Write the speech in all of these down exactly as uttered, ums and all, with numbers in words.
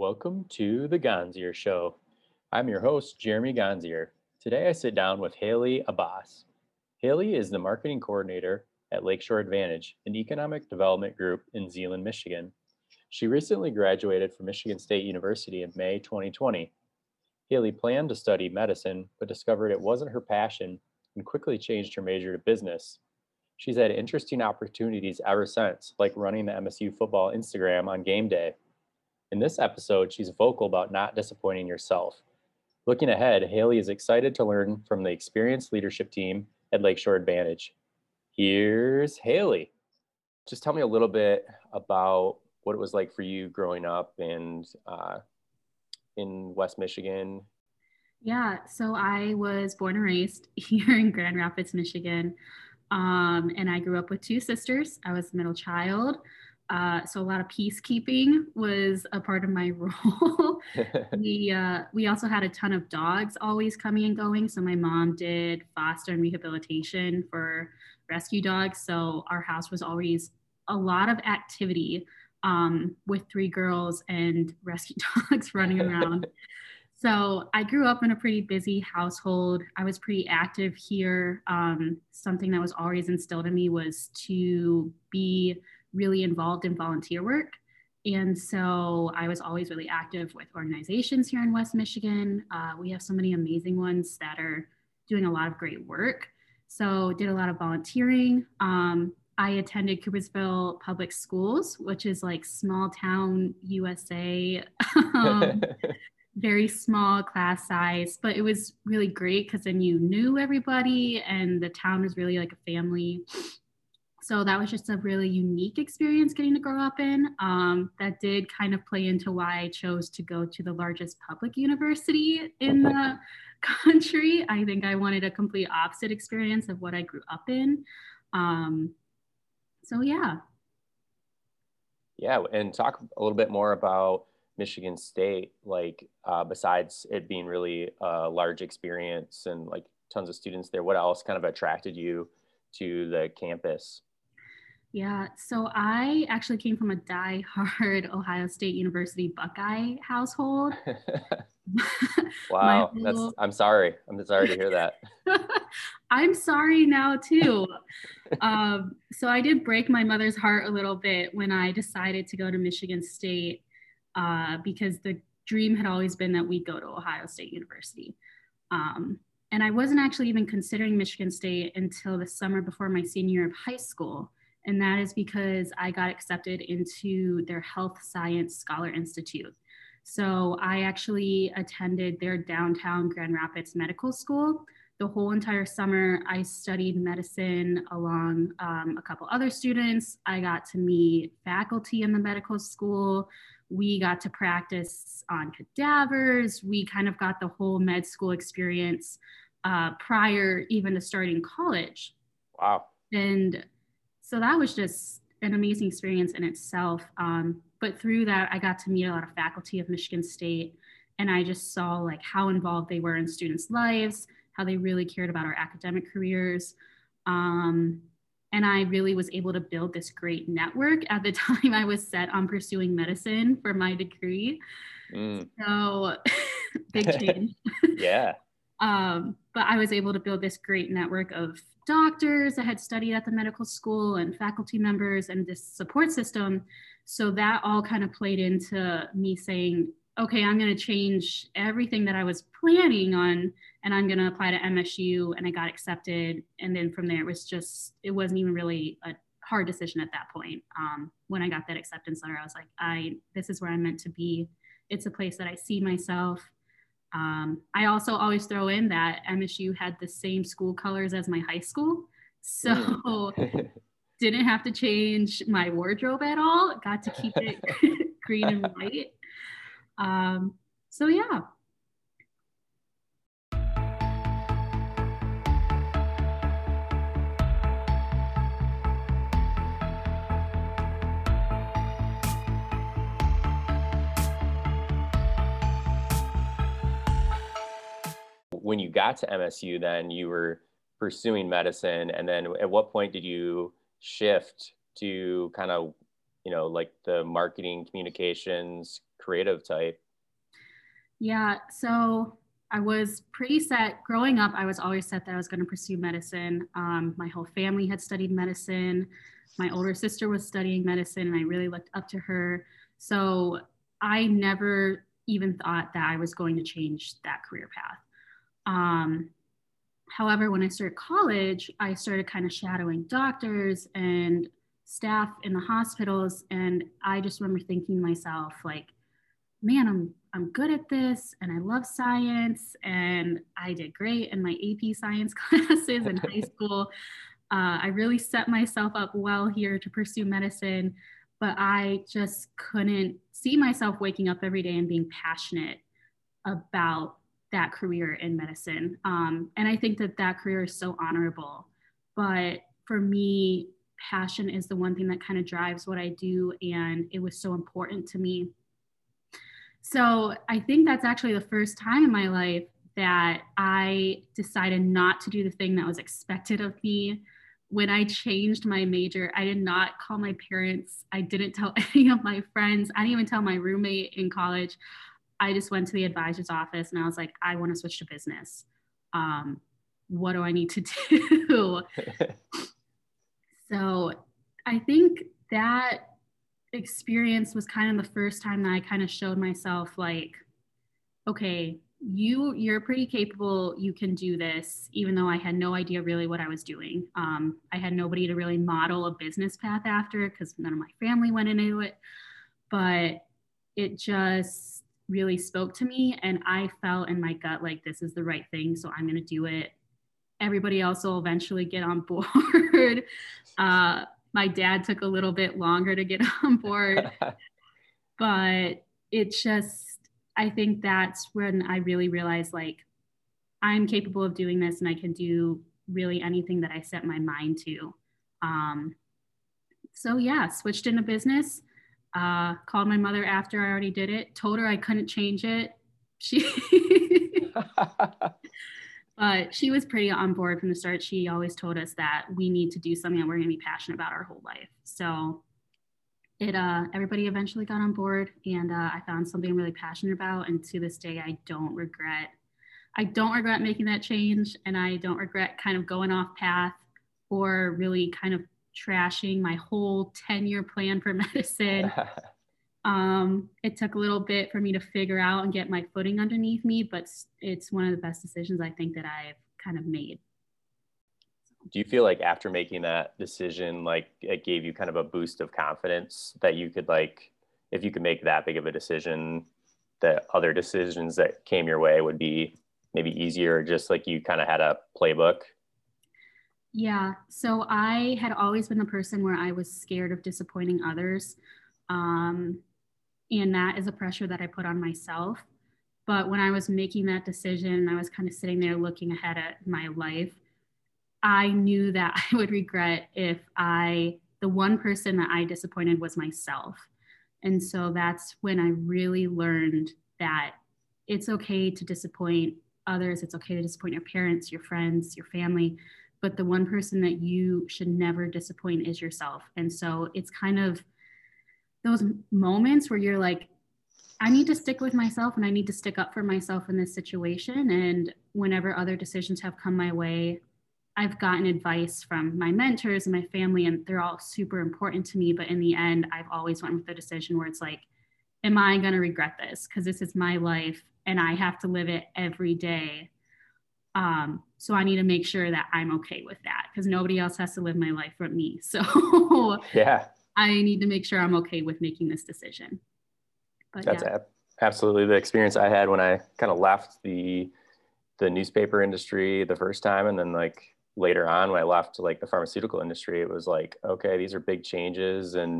Welcome to The Gonzier Show. I'm your host, Jeremy Gonzier. Today I sit down with Haley Abbas. Haley is the marketing coordinator at Lakeshore Advantage, an economic development group in Zeeland, Michigan. She recently graduated from Michigan State University in May twenty twenty. Haley planned to study medicine, but discovered it wasn't her passion and quickly changed her major to business. She's had interesting opportunities ever since, like running the M S U football Instagram on game day. In this episode, she's vocal about not disappointing yourself. Looking ahead, Haley is excited to learn from the experienced leadership team at Lakeshore Advantage. Here's Haley. Just tell me a little bit about what it was like for you growing up and uh, in West Michigan. Yeah, so I was born and raised here in Grand Rapids, Michigan. Um, and I grew up with two sisters. I was the middle child. Uh, so a lot of peacekeeping was a part of my role. we, uh, we also had a ton of dogs always coming and going. So my mom did foster and rehabilitation for rescue dogs. So our house was always a lot of activity um, with three girls and rescue dogs running around. So I grew up in a pretty busy household. I was pretty active here. Um, something that was always instilled in me was to be really involved in volunteer work. And so I was always really active with organizations here in West Michigan. Uh, we have so many amazing ones that are doing a lot of great work. So did a lot of volunteering. Um, I attended Coopersville Public Schools, which is like small town U S A, um, very small class size, but it was really great because then you knew everybody and the town was really like a family. So that was just a really unique experience getting to grow up in. Um, that did kind of play into why I chose to go to the largest public university in the country. I think I wanted a complete opposite experience of what I grew up in. Um, so yeah. Yeah, and talk a little bit more about Michigan State, like uh, besides it being really a large experience and like tons of students there, what else kind of attracted you to the campus? Yeah, so I actually came from a die-hard Ohio State University Buckeye household. Wow, whole... that's, I'm sorry. I'm sorry to hear that. I'm sorry now too. um, so I did break my mother's heart a little bit when I decided to go to Michigan State uh, because the dream had always been that we'd go to Ohio State University. Um, And I wasn't actually even considering Michigan State until the summer before my senior year of high school. And that is because I got accepted into their Health Science Scholar Institute. So I actually attended their downtown Grand Rapids medical school. The whole entire summer, I studied medicine along um, a couple other students. I got to meet faculty in the medical school. We got to practice on cadavers. We kind of got the whole med school experience uh, prior even to starting college. Wow. And so that was just an amazing experience in itself. Um, but through that, I got to meet a lot of faculty of Michigan State, and I just saw like how involved they were in students' lives, how they really cared about our academic careers. Um, And I really was able to build this great network. At the time, I was set on pursuing medicine for my degree. Mm. So big change. Yeah. Um, but I was able to build this great network of doctors that had studied at the medical school and faculty members and this support system. So that all kind of played into me saying, okay, I'm going to change everything that I was planning on, and I'm going to apply to M S U, and I got accepted. And then from there, it was just, it wasn't even really a hard decision at that point. Um, when I got that acceptance letter, I was like, I, this is where I'm meant to be. It's a place that I see myself. Um, I also always throw in that M S U had the same school colors as my high school. So didn't have to change my wardrobe at all. Got to keep it green and white. Um, so yeah. When you got to M S U, then you were pursuing medicine. And then at what point did you shift to kind of you know, like the marketing, communications, creative type? Yeah, so I was pretty set. Growing up, I was always set that I was going to pursue medicine. Um, my whole family had studied medicine. My older sister was studying medicine, and I really looked up to her. So I never even thought that I was going to change that career path. Um, however, when I started college, I started kind of shadowing doctors and staff in the hospitals. And I just remember thinking to myself, like, man, I'm I'm good at this, and I love science, and I did great in my A P science classes in high school. Uh, I really set myself up well here to pursue medicine, but I just couldn't see myself waking up every day and being passionate about that career in medicine. Um, and I think that that career is so honorable, but for me, passion is the one thing that kind of drives what I do, and it was so important to me. So I think that's actually the first time in my life that I decided not to do the thing that was expected of me. When I changed my major, I did not call my parents. I didn't tell any of my friends. I didn't even tell my roommate in college. I just went to the advisor's office and I was like, I want to switch to business. Um, what do I need to do? So I think that experience was kind of the first time that I kind of showed myself like, okay, you you're pretty capable, you can do this, even though I had no idea really what I was doing. um I had nobody to really model a business path after, because none of my family went into it, but it just really spoke to me, and I felt in my gut like, this is the right thing, so I'm going to do it. Everybody else will eventually get on board. uh My dad took a little bit longer to get on board, but it just, I think that's when I really realized like, I'm capable of doing this and I can do really anything that I set my mind to. Um, so yeah, switched into business, uh, called my mother after I already did it, told her I couldn't change it. She, But she was pretty on board from the start. She always told us that we need to do something that we're going to be passionate about our whole life. So it, uh, everybody eventually got on board, and uh, I found something I'm really passionate about. And to this day, I don't regret, I don't regret making that change. And I don't regret kind of going off path or really kind of trashing my whole ten year plan for medicine. Um, it took a little bit for me to figure out and get my footing underneath me, but it's one of the best decisions I think that I've kind of made. Do you feel like after making that decision, like it gave you kind of a boost of confidence that you could like, if you could make that big of a decision, that other decisions that came your way would be maybe easier, or just like you kind of had a playbook? Yeah. So I had always been the person where I was scared of disappointing others. Um, And that is a pressure that I put on myself. But when I was making that decision, I was kind of sitting there looking ahead at my life. I knew that I would regret if I, the one person that I disappointed was myself. And so that's when I really learned that it's okay to disappoint others. It's okay to disappoint your parents, your friends, your family. But the one person that you should never disappoint is yourself. And so it's kind of those moments where you're like, I need to stick with myself and I need to stick up for myself in this situation. And whenever other decisions have come my way, I've gotten advice from my mentors and my family, and they're all super important to me. But in the end, I've always went with the decision where it's like, am I going to regret this? Because this is my life and I have to live it every day. Um, so I need to make sure that I'm okay with that, because nobody else has to live my life but me. So yeah. I need to make sure I'm okay with making this decision. But That's yeah. ab- absolutely the experience I had when I kind of left the the newspaper industry the first time. And then like later on when I left like the pharmaceutical industry, it was like, okay, these are big changes, and,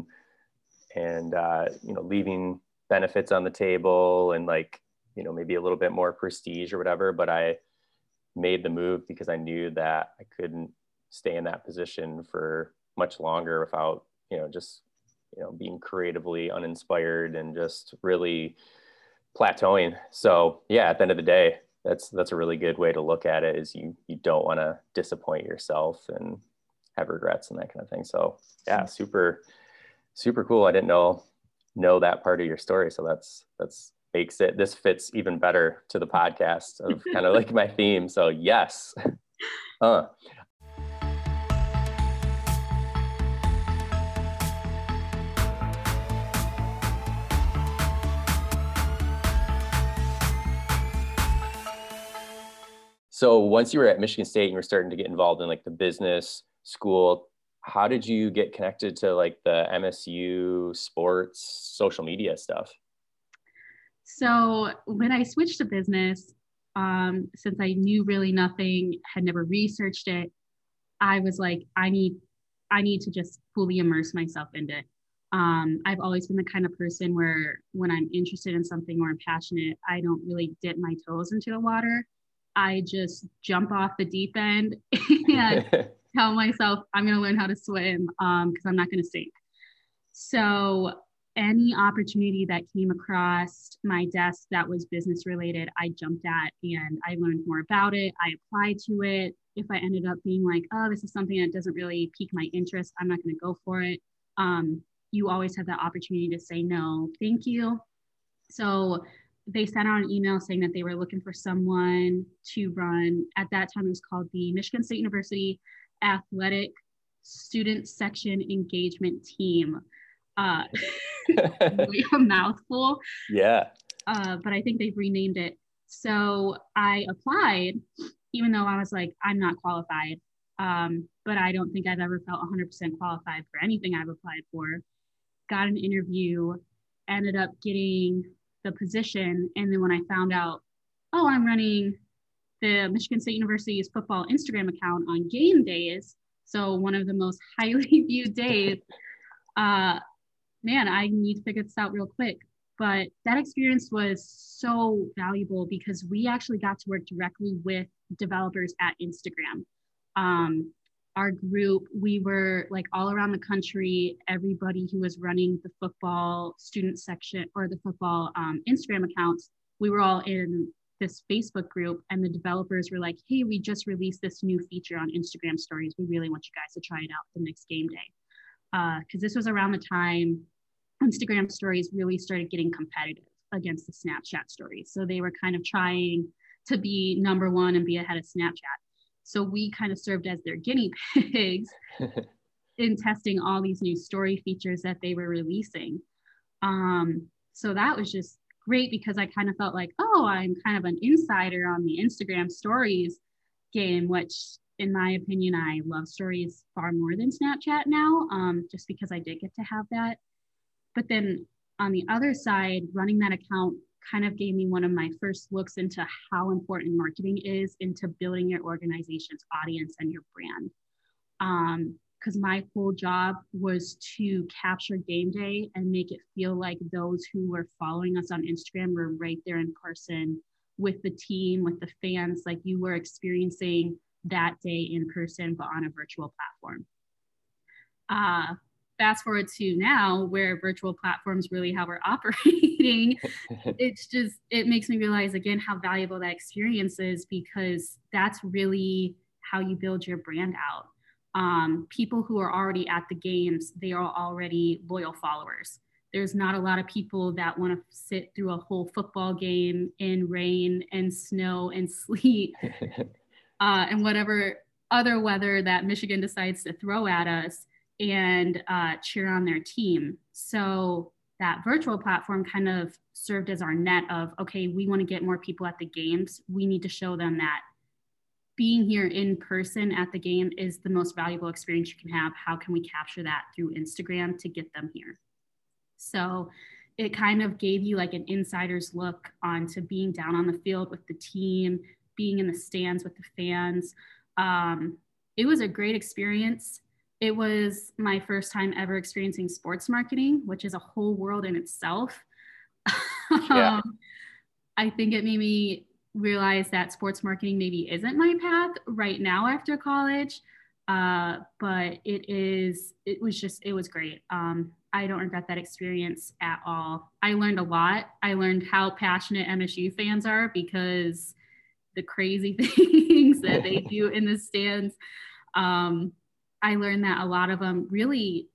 and uh, you know, leaving benefits on the table and like, you know, maybe a little bit more prestige or whatever. But I made the move because I knew that I couldn't stay in that position for much longer without, you know, just, you know, being creatively uninspired and just really plateauing. So yeah, at the end of the day, that's, that's a really good way to look at it, is you, you don't want to disappoint yourself and have regrets and that kind of thing. So yeah, super, super cool. I didn't know know that part of your story, so that's that's makes it, this fits even better to the podcast of kind of like my theme. So yes. Uh. So once you were at Michigan State and you were starting to get involved in like the business school, how did you get connected to like the M S U sports, social media stuff? So when I switched to business, um, since I knew really nothing, had never researched it, I was like, I need, I need to just fully immerse myself in it. Um, I've always been the kind of person where when I'm interested in something or I'm passionate, I don't really dip my toes into the water. I just jump off the deep end and tell myself I'm going to learn how to swim um, because I'm not going to sink. So any opportunity that came across my desk that was business related, I jumped at and I learned more about it. I applied to it. If I ended up being like, oh, this is something that doesn't really pique my interest, I'm not going to go for it. Um, you always have that opportunity to say no, thank you. So they sent out an email saying that they were looking for someone to run, at that time it was called the Michigan State University Athletic Student Section Engagement Team. Uh, a mouthful. Yeah. Uh, but I think they've renamed it. So I applied, even though I was like, I'm not qualified. Um, but I don't think I've ever felt one hundred percent qualified for anything I've applied for. Got an interview, ended up getting the position. And then when I found out, oh, I'm running the Michigan State University's football Instagram account on game days. So one of the most highly viewed days. Uh, man, I need to figure this out real quick. But that experience was so valuable because we actually got to work directly with developers at Instagram. Um, our group, we were like all around the country, everybody who was running the football student section or the football um, Instagram accounts, we were all in this Facebook group, and the developers were like, hey, we just released this new feature on Instagram stories. We really want you guys to try it out the next game day. Because uh, this was around the time Instagram stories really started getting competitive against the Snapchat stories. So they were kind of trying to be number one and be ahead of Snapchat. So we kind of served as their guinea pigs in testing all these new story features that they were releasing. Um, so that was just great because I kind of felt like, oh, I'm kind of an insider on the Instagram stories game, which in my opinion, I love stories far more than Snapchat now, um, just because I did get to have that. But then on the other side, running that account kind of gave me one of my first looks into how important marketing is into building your organization's audience and your brand. Um, because my whole job was to capture game day and make it feel like those who were following us on Instagram were right there in person with the team, with the fans, like you were experiencing that day in person, but on a virtual platform. Uh, fast forward to now where virtual platforms really how we're operating. It's just, it makes me realize again, how valuable that experience is because that's really how you build your brand out. Um, people who are already at the games, they are already loyal followers. There's not a lot of people that want to sit through a whole football game in rain and snow and sleet. Uh, and whatever other weather that Michigan decides to throw at us and uh, cheer on their team. So that virtual platform kind of served as our net of, okay, we want to get more people at the games. We need to show them that being here in person at the game is the most valuable experience you can have. How can we capture that through Instagram to get them here? So it kind of gave you like an insider's look onto being down on the field with the team, being in the stands with the fans. Um, it was a great experience. It was my first time ever experiencing sports marketing, which is a whole world in itself. Yeah. um, I think it made me realize that sports marketing maybe isn't my path right now after college, uh, but it is, it was just, it was great. Um, I don't regret that experience at all. I learned a lot. I learned how passionate M S U fans are because the crazy things that they do in the stands. Um, I learned that a lot of them really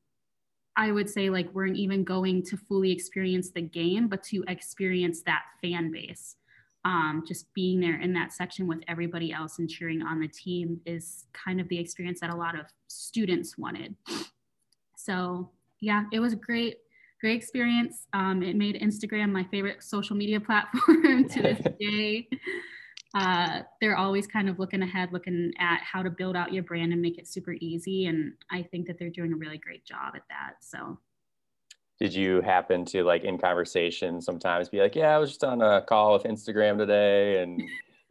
I would say like weren't even going to fully experience the game, but to experience that fan base. Um, just being there in that section with everybody else and cheering on the team is kind of the experience that a lot of students wanted. So yeah, it was a great, great experience. Um, it made Instagram my favorite social media platform to this day. Uh, they're always kind of looking ahead, looking at how to build out your brand and make it super easy. And I think that they're doing a really great job at that. So. Did you happen to like in conversation sometimes be like, yeah, I was just on a call with Instagram today and,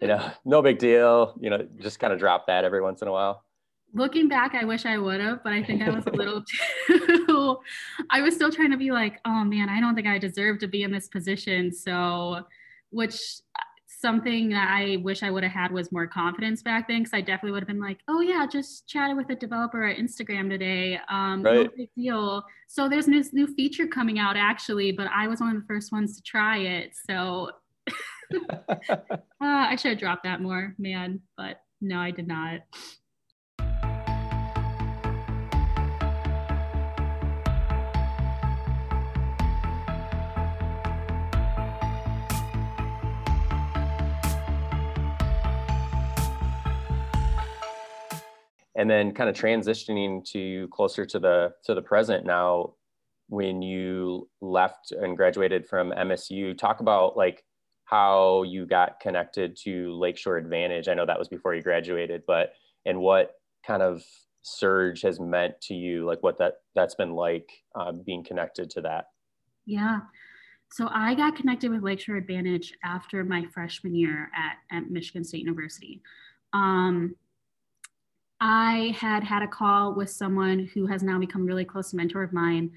you know, no big deal, you know, just kind of drop that every once in a while? Looking back, I wish I would have, but I think I was a little too, I was still trying to be like, oh man, I don't think I deserve to be in this position. So, which something that I wish I would have had was more confidence back then, because I definitely would have been like, oh yeah, just chatted with a developer at Instagram today. Um, right. No big deal. So there's this new feature coming out actually, but I was one of the first ones to try it. So uh, I should have dropped that more, man, but no, I did not. And then kind of transitioning to closer to the to the present now, when you left and graduated from M S U, talk about like how you got connected to Lakeshore Advantage. I know that was before you graduated, but and what kind of Surge has meant to you, like what that, that's been like uh, being connected to that. Yeah, so I got connected with Lakeshore Advantage after my freshman year at, at Michigan State University. Um, I had had a call with someone who has now become really close to a mentor of mine,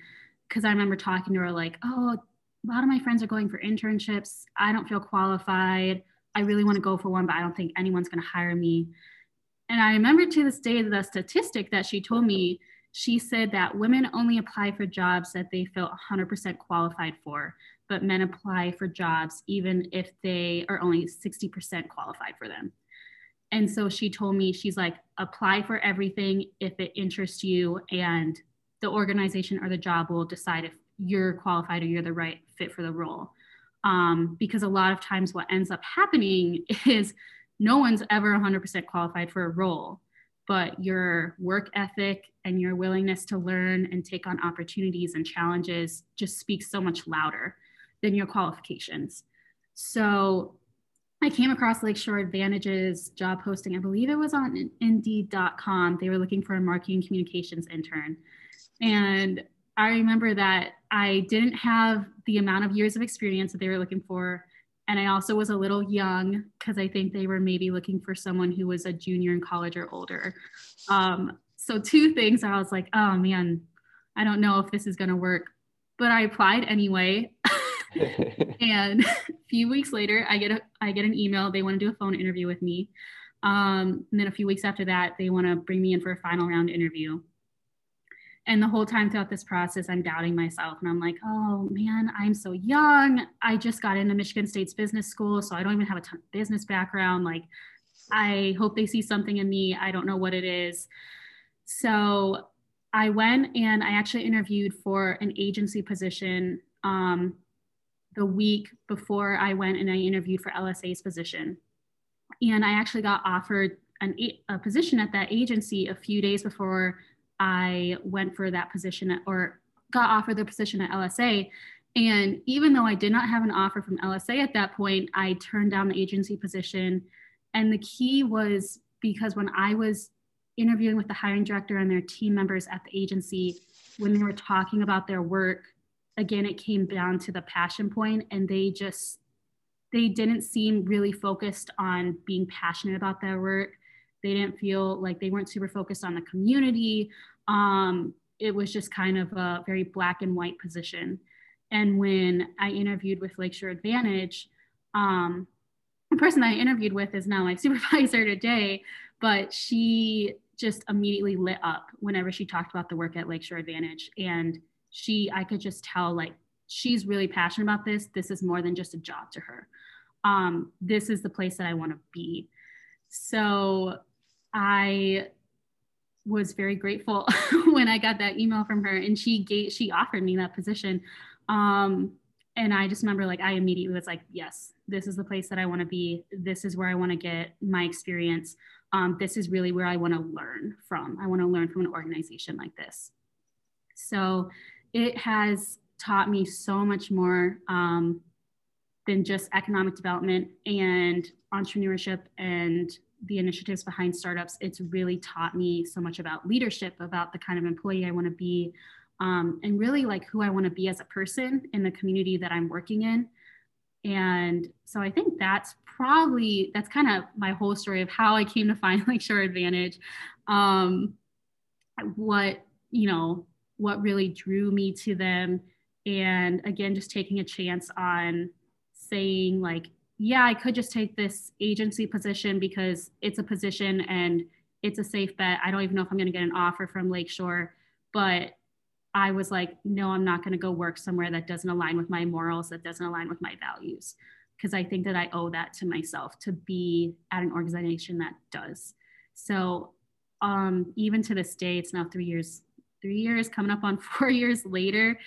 because I remember talking to her like, oh, a lot of my friends are going for internships. I don't feel qualified. I really want to go for one, but I don't think anyone's going to hire me. And I remember to this day the statistic that she told me. She said that women only apply for jobs that they feel one hundred percent qualified for, but men apply for jobs even if they are only sixty percent qualified for them. And so she told me, she's like, apply for everything if it interests you, and the organization or the job will decide if you're qualified or you're the right fit for the role. Um, because a lot of times what ends up happening is no one's ever one hundred percent qualified for a role, but your work ethic and your willingness to learn and take on opportunities and challenges just speaks so much louder than your qualifications. So I came across Lakeshore Advantage's job posting. I believe it was on indeed dot com. They were looking for a marketing communications intern. And I remember that I didn't have the amount of years of experience that they were looking for. And I also was a little young, because I think they were maybe looking for someone who was a junior in college or older. Um, so two things, I was like, oh man, I don't know if this is going to work, but I applied anyway. And a few weeks later, I get a, I get an email. They want to do a phone interview with me. Um, and then a few weeks after that, they want to bring me in for a final round interview. And the whole time throughout this process, I'm doubting myself. And I'm like, oh man, I'm so young. I just got into Michigan State's business school, so I don't even have a ton of business background. Like, I hope they see something in me. I don't know what it is. So I went and I actually interviewed for an agency position um, the week before I went and I interviewed for L S A's position. And I actually got offered an, a position at that agency a few days before I went for that position, or got offered the position at L S A. And even though I did not have an offer from L S A at that point, I turned down the agency position. And the key was because when I was interviewing with the hiring director and their team members at the agency, when they were talking about their work, again, it came down to the passion point, and they just, they didn't seem really focused on being passionate about their work. They didn't feel like, they weren't super focused on the community. Um, it was just kind of a very black and white position. And when I interviewed with Lakeshore Advantage, um, the person that I interviewed with is now my supervisor today, but she just immediately lit up whenever she talked about the work at Lakeshore Advantage. And she, I could just tell, like, she's really passionate about this. This is more than just a job to her. Um, this is the place that I want to be. So I was very grateful when I got that email from her, and she gave, she offered me that position. Um, and I just remember, like, I immediately was like, yes, this is the place that I want to be. This is where I want to get my experience. Um, this is really where I want to learn from. I want to learn from an organization like this. So it has taught me so much more um, than just economic development and entrepreneurship and the initiatives behind startups. It's really taught me so much about leadership, about the kind of employee I want to be, um, and really like who I want to be as a person in the community that I'm working in. And so I think that's probably, that's kind of my whole story of how I came to find Lakeshore Advantage, um, what, you know, what really drew me to them. And again, just taking a chance on saying like, yeah, I could just take this agency position because it's a position and it's a safe bet. I don't even know if I'm going to get an offer from Lakeshore, but I was like, no, I'm not going to go work somewhere that doesn't align with my morals, that doesn't align with my values, because I think that I owe that to myself to be at an organization that does. So um, even to this day, it's now three years, three years coming up on four years later,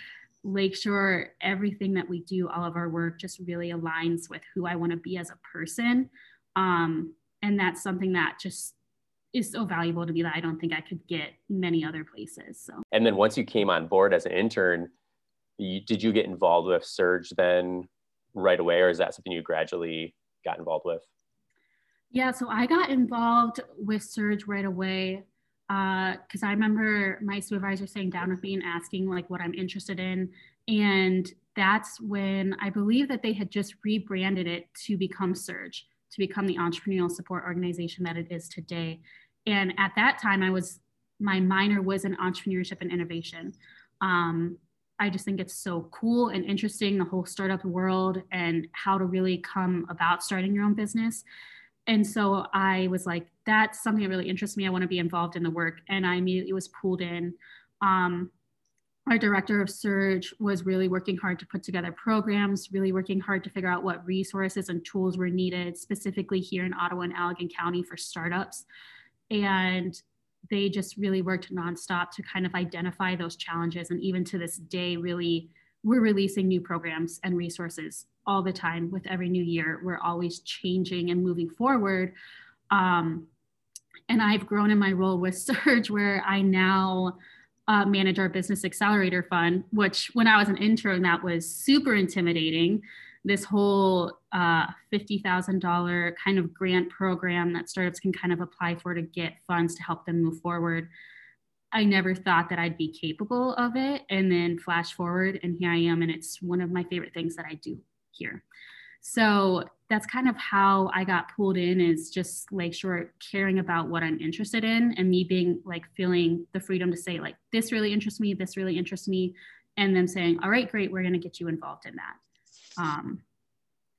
Lakeshore, everything that we do, all of our work just really aligns with who I want to be as a person. Um, and that's something that just is so valuable to me that I don't think I could get many other places. So. And then once you came on board as an intern, you, did you get involved with Surge then right away, or is that something you gradually got involved with? Yeah, so I got involved with Surge right away. Because uh, I remember my supervisor sitting down with me and asking like what I'm interested in. And that's when I believe that they had just rebranded it to become Surge, to become the entrepreneurial support organization that it is today. And at that time, I was, my minor was in entrepreneurship and innovation. Um, I just think it's so cool and interesting, the whole startup world and how to really come about starting your own business. And so I was like, that's something that really interests me. I want to be involved in the work. And I immediately was pulled in. Um, our director of Surge was really working hard to put together programs, really working hard to figure out what resources and tools were needed, specifically here in Ottawa and Allegan County for startups. And they just really worked nonstop to kind of identify those challenges. And even to this day, really, we're releasing new programs and resources all the time. With every new year, we're always changing and moving forward. Um, and I've grown in my role with Surge, where I now uh, manage our Business Accelerator Fund, which when I was an intern, that was super intimidating. This whole uh, fifty thousand dollars kind of grant program that startups can kind of apply for to get funds to help them move forward. I never thought that I'd be capable of it. And then flash forward and here I am. And it's one of my favorite things that I do here. So that's kind of how I got pulled in, is just Lakeshore caring about what I'm interested in and me being like feeling the freedom to say like, this really interests me, this really interests me. And them saying, all right, great, we're gonna get you involved in that. Um,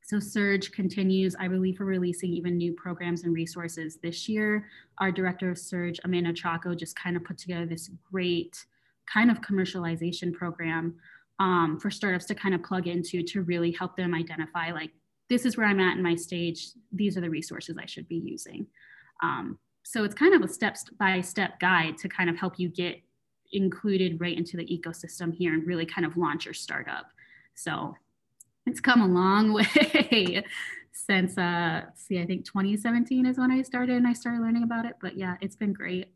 so Surge continues. I believe we're releasing even new programs and resources this year. Our director of Surge, Amanda Chaco, just kind of put together this great kind of commercialization program Um, for startups to kind of plug into to really help them identify like, this is where I'm at in my stage, these are the resources I should be using. Um, so it's kind of a step-by-step guide to kind of help you get included right into the ecosystem here and really kind of launch your startup. So it's come a long way since, uh, see, I think twenty seventeen is when I started and I started learning about it, but yeah, it's been great.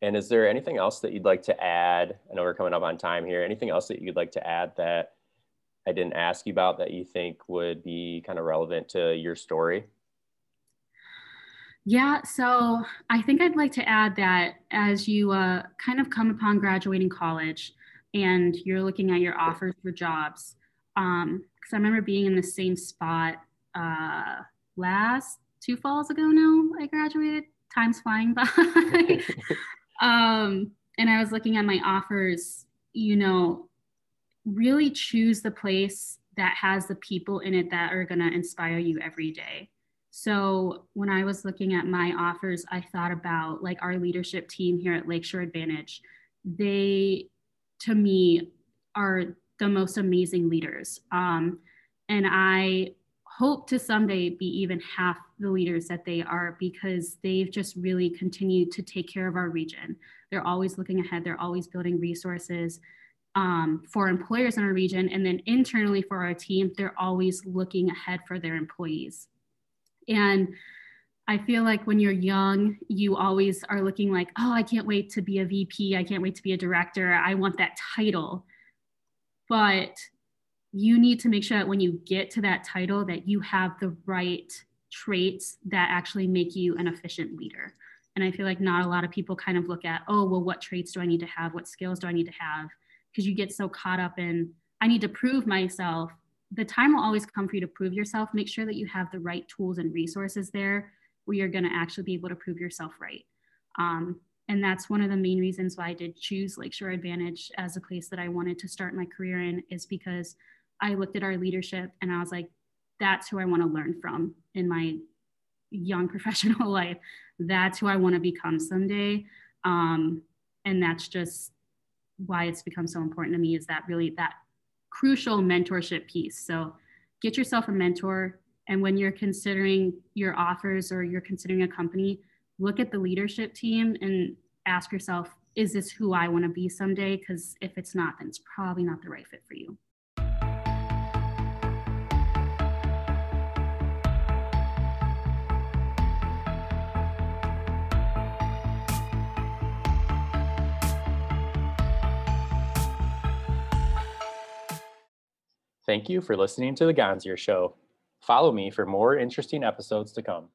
And is there anything else that you'd like to add? I know we're coming up on time here. Anything else that you'd like to add that I didn't ask you about that you think would be kind of relevant to your story? Yeah, so I think I'd like to add that as you uh, kind of come upon graduating college and you're looking at your offers for jobs, um, because I remember being in the same spot uh, last two falls ago now, I graduated. Time's flying by. Um, and I was looking at my offers, you know, really choose the place that has the people in it that are going to inspire you every day. So when I was looking at my offers, I thought about like our leadership team here at Lakeshore Advantage. They to me are the most amazing leaders. Um, and I hope to someday be even half the leaders that they are, because they've just really continued to take care of our region. They're always looking ahead. They're always building resources um, for employers in our region. And then internally for our team, they're always looking ahead for their employees. And I feel like when you're young, you always are looking like, oh, I can't wait to be a V P. I can't wait to be a director. I want that title. But you need to make sure that when you get to that title that you have the right traits that actually make you an efficient leader. And I feel like not a lot of people kind of look at, oh, well, what traits do I need to have? What skills do I need to have? Because you get so caught up in, I need to prove myself. The time will always come for you to prove yourself. Make sure that you have the right tools and resources there where you're going to actually be able to prove yourself right. Um, And that's one of the main reasons why I did choose Lakeshore Advantage as a place that I wanted to start my career in, is because I looked at our leadership and I was like, that's who I want to learn from in my young professional life. That's who I want to become someday. Um, and that's just why it's become so important to me, is that really that crucial mentorship piece. So get yourself a mentor. And when you're considering your offers or you're considering a company, look at the leadership team and ask yourself, is this who I want to be someday? Because if it's not, then it's probably not the right fit for you. Thank you for listening to The Gonzier Show. Follow me for more interesting episodes to come.